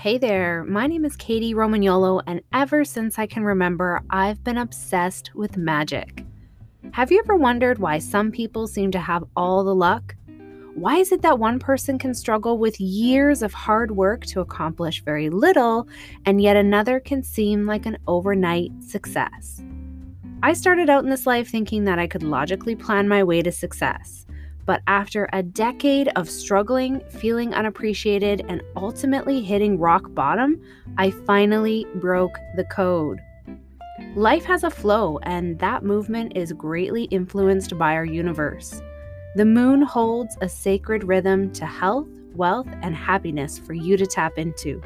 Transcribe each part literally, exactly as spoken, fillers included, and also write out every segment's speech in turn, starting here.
Hey there, my name is Kady Romagnuolo, and ever since I can remember, I've been obsessed with magic. Have you ever wondered why some people seem to have all the luck? Why is it that one person can struggle with years of hard work to accomplish very little, and yet another can seem like an overnight success? I started out in this life thinking that I could logically plan my way to success. But after a decade of struggling, feeling unappreciated, and ultimately hitting rock bottom, I finally broke the code. Life has a flow, and that movement is greatly influenced by our universe. The moon holds a sacred rhythm to health, wealth, and happiness for you to tap into.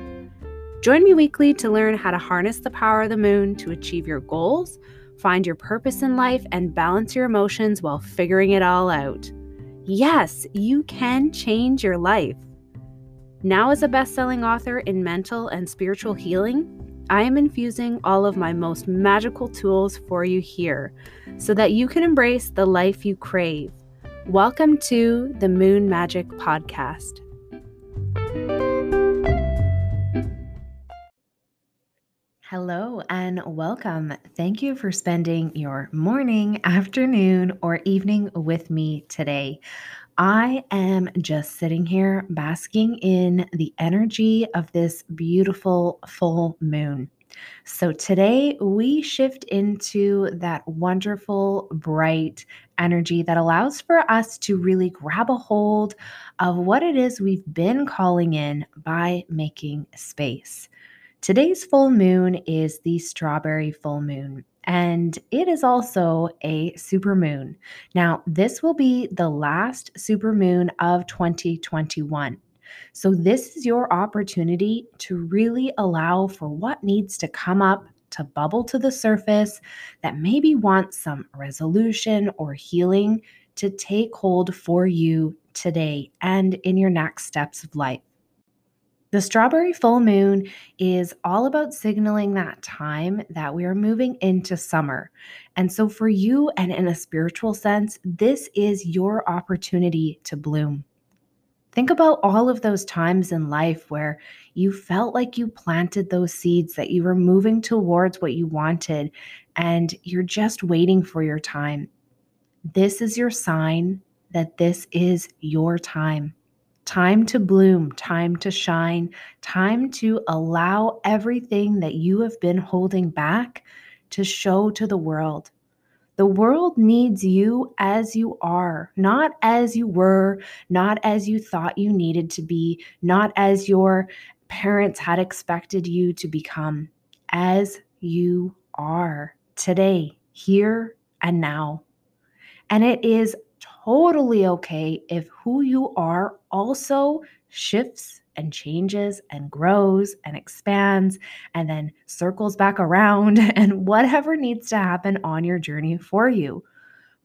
Join me weekly to learn how to harness the power of the moon to achieve your goals, find your purpose in life, and balance your emotions while figuring it all out. Yes, you can change your life. Now, as a best-selling author in mental and spiritual healing, I am infusing all of my most magical tools for you here so that you can embrace the life you crave. Welcome to the Moon Magic Podcast. Hello and welcome. Thank you for spending your morning, afternoon, or evening with me today. I am just sitting here basking in the energy of this beautiful full moon. So today we shift into that wonderful, bright energy that allows for us to really grab a hold of what it is we've been calling in by making space. Today's full moon is the strawberry full moon, and it is also a supermoon. Now, this will be the last supermoon of twenty twenty-one. So this is your opportunity to really allow for what needs to come up to bubble to the surface that maybe wants some resolution or healing to take hold for you today and in your next steps of life. The strawberry full moon is all about signaling that time that we are moving into summer. And so for you, and in a spiritual sense, this is your opportunity to bloom. Think about all of those times in life where you felt like you planted those seeds, that you were moving towards what you wanted, and you're just waiting for your time. This is your sign that this is your time. Time to bloom, time to shine, time to allow everything that you have been holding back to show to the world. The world needs you as you are, not as you were, not as you thought you needed to be, not as your parents had expected you to become, as you are today, here and now. And it is totally okay if who you are also shifts and changes and grows and expands and then circles back around and whatever needs to happen on your journey for you.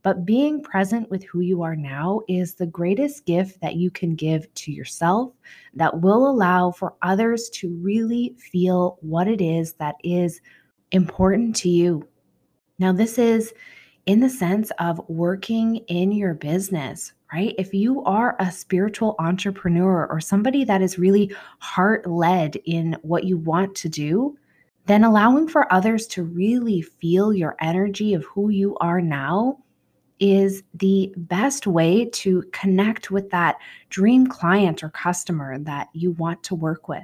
But being present with who you are now is the greatest gift that you can give to yourself that will allow for others to really feel what it is that is important to you. Now, this is in the sense of working in your business, right? If you are a spiritual entrepreneur or somebody that is really heart-led in what you want to do, then allowing for others to really feel your energy of who you are now is the best way to connect with that dream client or customer that you want to work with.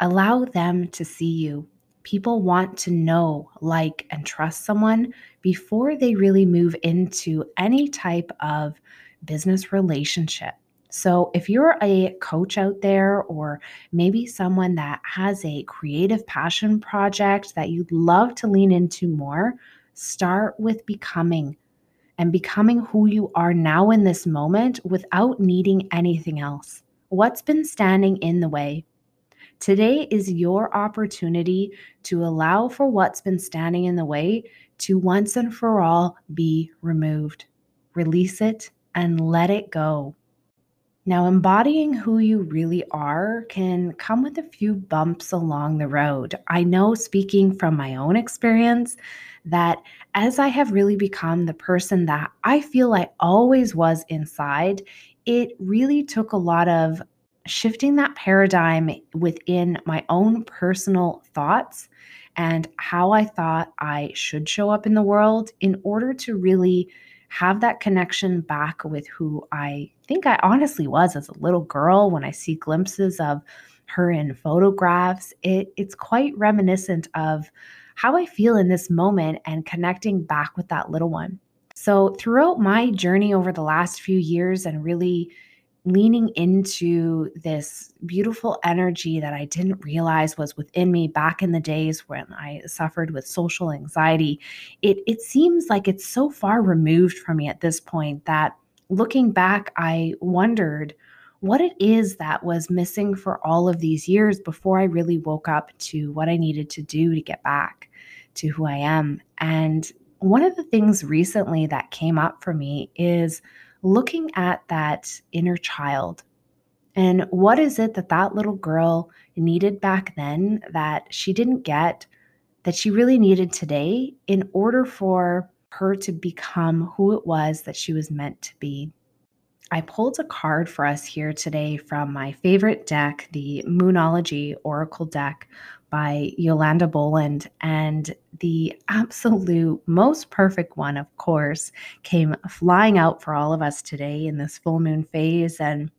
Allow them to see you. People want to know, like, and trust someone before they really move into any type of business relationship. So if you're a coach out there, or maybe someone that has a creative passion project that you'd love to lean into more, start with becoming and becoming who you are now in this moment without needing anything else. What's been standing in the way? Today is your opportunity to allow for what's been standing in the way to once and for all be removed. Release it and let it go. Now, embodying who you really are can come with a few bumps along the road. I know, speaking from my own experience, that as I have really become the person that I feel I always was inside, it really took a lot of shifting that paradigm within my own personal thoughts and how I thought I should show up in the world in order to really have that connection back with who I think I honestly was as a little girl. When I see glimpses of her in photographs, it, it's quite reminiscent of how I feel in this moment and connecting back with that little one. So throughout my journey over the last few years and really leaning into this beautiful energy that I didn't realize was within me back in the days when I suffered with social anxiety, it it seems like it's so far removed from me at this point that looking back, I wondered what it is that was missing for all of these years before I really woke up to what I needed to do to get back to who I am. And one of the things recently that came up for me is looking at that inner child and what is it that that little girl needed back then that she didn't get, that she really needed today in order for her to become who it was that she was meant to be. I pulled a card for us here today from my favorite deck, the Moonology Oracle deck by Yolanda Boland, and the absolute most perfect one, of course, came flying out for all of us today in this full moon phase, and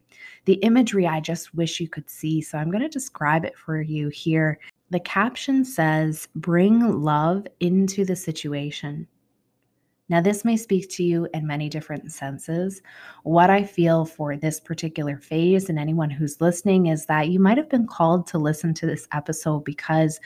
the imagery I just wish you could see, so I'm going to describe it for you here. The caption says, "Bring love into the situation." Now, this may speak to you in many different senses. What I feel for this particular phase and anyone who's listening is that you might have been called to listen to this episode because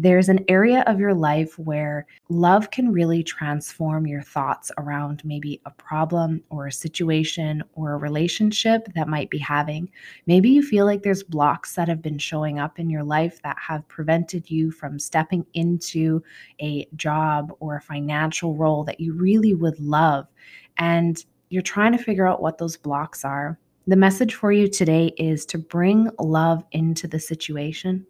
there's an area of your life where love can really transform your thoughts around maybe a problem or a situation or a relationship that might be having. Maybe you feel like there's blocks that have been showing up in your life that have prevented you from stepping into a job or a financial role that you really really would love, and you're trying to figure out what those blocks are. The message for you today is to bring love into the situation,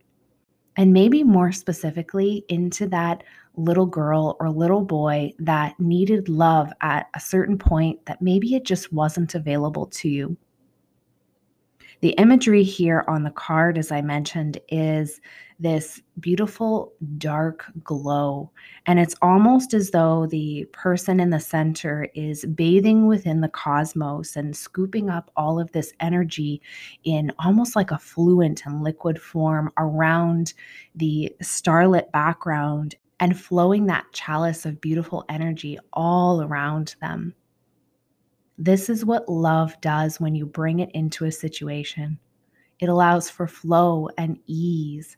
and maybe more specifically into that little girl or little boy that needed love at a certain point that maybe it just wasn't available to you. The imagery here on the card, as I mentioned, is this beautiful dark glow. And it's almost as though the person in the center is bathing within the cosmos and scooping up all of this energy in almost like a fluent and liquid form around the starlit background and flowing that chalice of beautiful energy all around them. This is what love does when you bring it into a situation. It allows for flow and ease.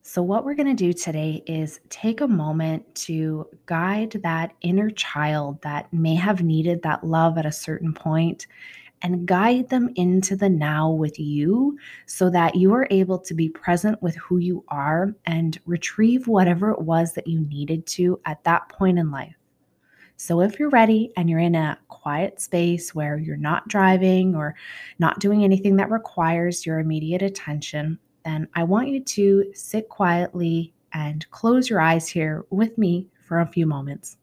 So what we're going to do today is take a moment to guide that inner child that may have needed that love at a certain point and guide them into the now with you so that you are able to be present with who you are and retrieve whatever it was that you needed to at that point in life. So if you're ready and you're in a quiet space where you're not driving or not doing anything that requires your immediate attention, then I want you to sit quietly and close your eyes here with me for a few moments.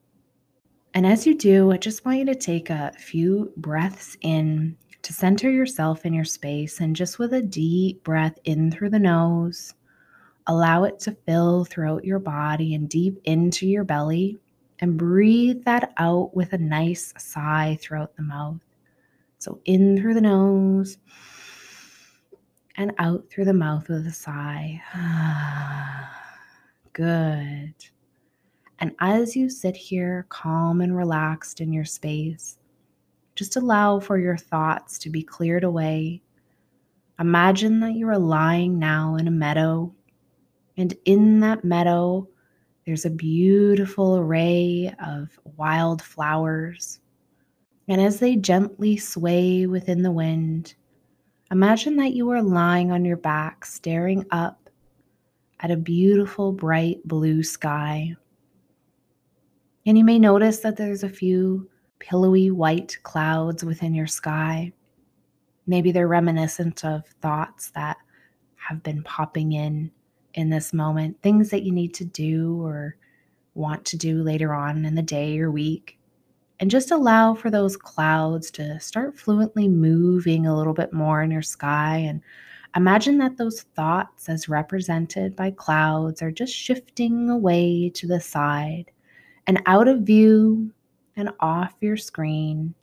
And as you do, I just want you to take a few breaths in to center yourself in your space, and just with a deep breath in through the nose, allow it to fill throughout your body and deep into your belly. And breathe that out with a nice sigh throughout the mouth. So in through the nose and out through the mouth with a sigh. Good. And as you sit here calm and relaxed in your space, just allow for your thoughts to be cleared away. Imagine that you are lying now in a meadow, and in that meadow, there's a beautiful array of wild flowers. And as they gently sway within the wind, imagine that you are lying on your back, staring up at a beautiful, bright blue sky. And you may notice that there's a few pillowy white clouds within your sky. Maybe they're reminiscent of thoughts that have been popping in in this moment, things that you need to do or want to do later on in the day or week. and just allow for those clouds to start fluently moving a little bit more in your sky. And imagine that those thoughts as represented by clouds are just shifting away to the side and out of view and off your screen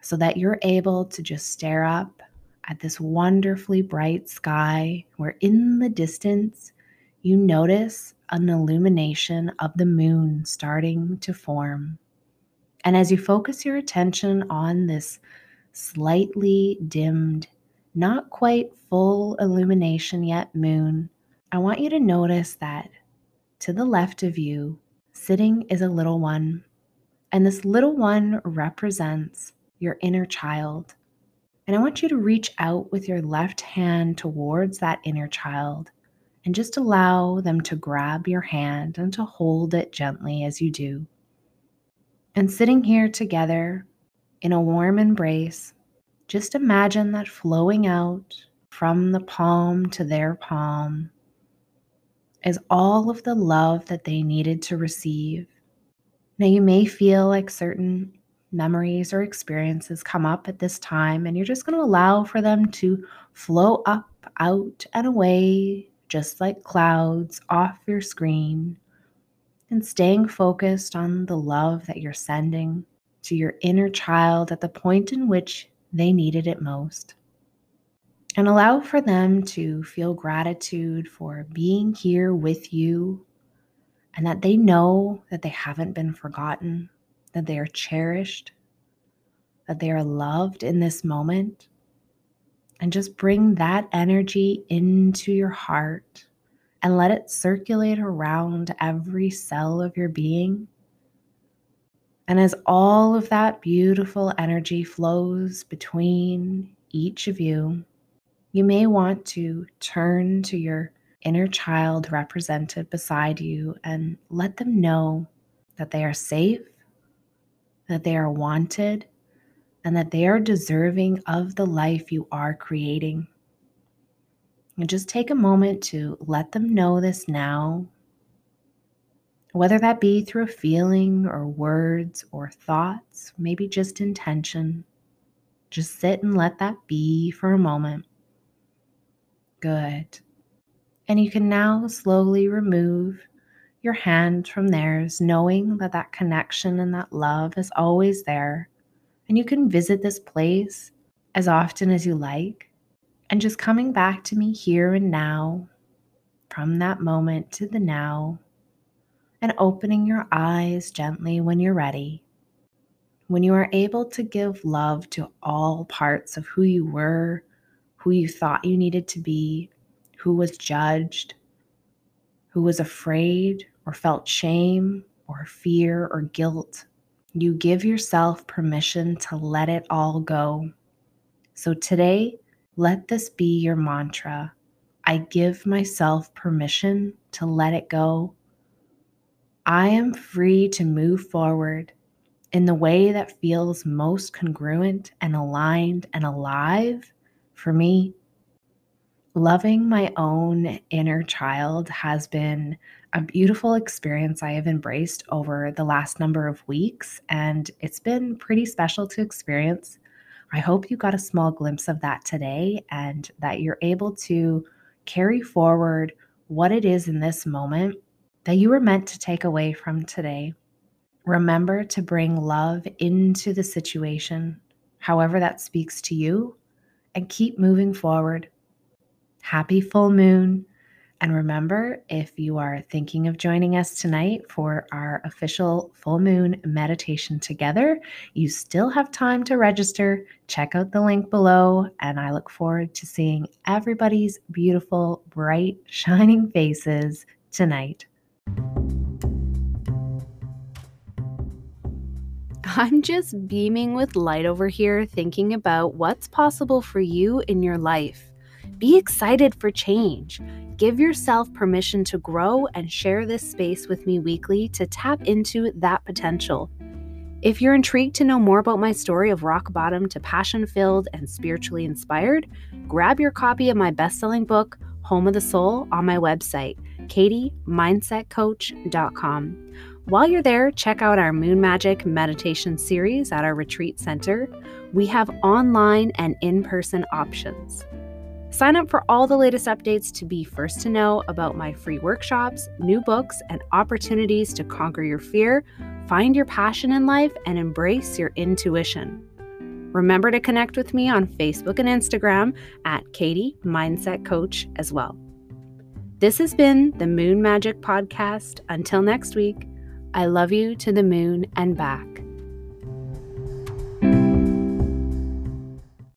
so that you're able to just stare up at this wonderfully bright sky where in the distance you notice an illumination of the moon starting to form. And as you focus your attention on this slightly dimmed, not quite full illumination yet moon, I want you to notice that to the left of you, sitting is a little one. And this little one represents your inner child. And I want you to reach out with your left hand towards that inner child and just allow them to grab your hand and to hold it gently as you do. And sitting here together in a warm embrace, just imagine that flowing out from the palm to their palm is all of the love that they needed to receive. Now, you may feel like certain memories or experiences come up at this time, and you're just going to allow for them to flow up, out, and away, just like clouds off your screen, and staying focused on the love that you're sending to your inner child at the point in which they needed it most. And allow for them to feel gratitude for being here with you, and that they know that they haven't been forgotten, that they are cherished, that they are loved in this moment. And just bring that energy into your heart and let it circulate around every cell of your being. And as all of that beautiful energy flows between each of you, you may want to turn to your inner child represented beside you and let them know that they are safe, that they are wanted, and that they are deserving of the life you are creating. And just take a moment to let them know this now, whether that be through a feeling or words or thoughts, maybe just intention. Just sit and let that be for a moment. Good. And you can now slowly remove your hand from theirs, knowing that that connection and that love is always there. And you can visit this place as often as you like. And just coming back to me here and now, from that moment to the now, and opening your eyes gently when you're ready. When you are able to give love to all parts of who you were, who you thought you needed to be, who was judged, who was afraid or felt shame or fear or guilt, you give yourself permission to let it all go. So today, let this be your mantra. I give myself permission to let it go. I am free to move forward in the way that feels most congruent and aligned and alive for me. Loving my own inner child has been a beautiful experience I have embraced over the last number of weeks, and it's been pretty special to experience. I hope you got a small glimpse of that today and that you're able to carry forward what it is in this moment that you were meant to take away from today. Remember to bring love into the situation, however that speaks to you, and keep moving forward. Happy full moon. And remember, if you are thinking of joining us tonight for our official full moon meditation together, you still have time to register. Check out the link below. And I look forward to seeing everybody's beautiful, bright, shining faces tonight. I'm just beaming with light over here, thinking about what's possible for you in your life. Be excited for change. Give yourself permission to grow and share this space with me weekly to tap into that potential. If you're intrigued to know more about my story of rock bottom to passion-filled and spiritually inspired, grab your copy of my best-selling book, Home of the Soul, on my website, kady mindset coach dot com. While you're there, check out our Moon Magic Meditation Series at our retreat center. We have online and in-person options. Sign up for all the latest updates to be first to know about my free workshops, new books, and opportunities to conquer your fear, find your passion in life, and embrace your intuition. Remember to connect with me on Facebook and Instagram at Kady Mindset Coach as well. This has been the Moon Magic Podcast. Until next week, I love you to the moon and back.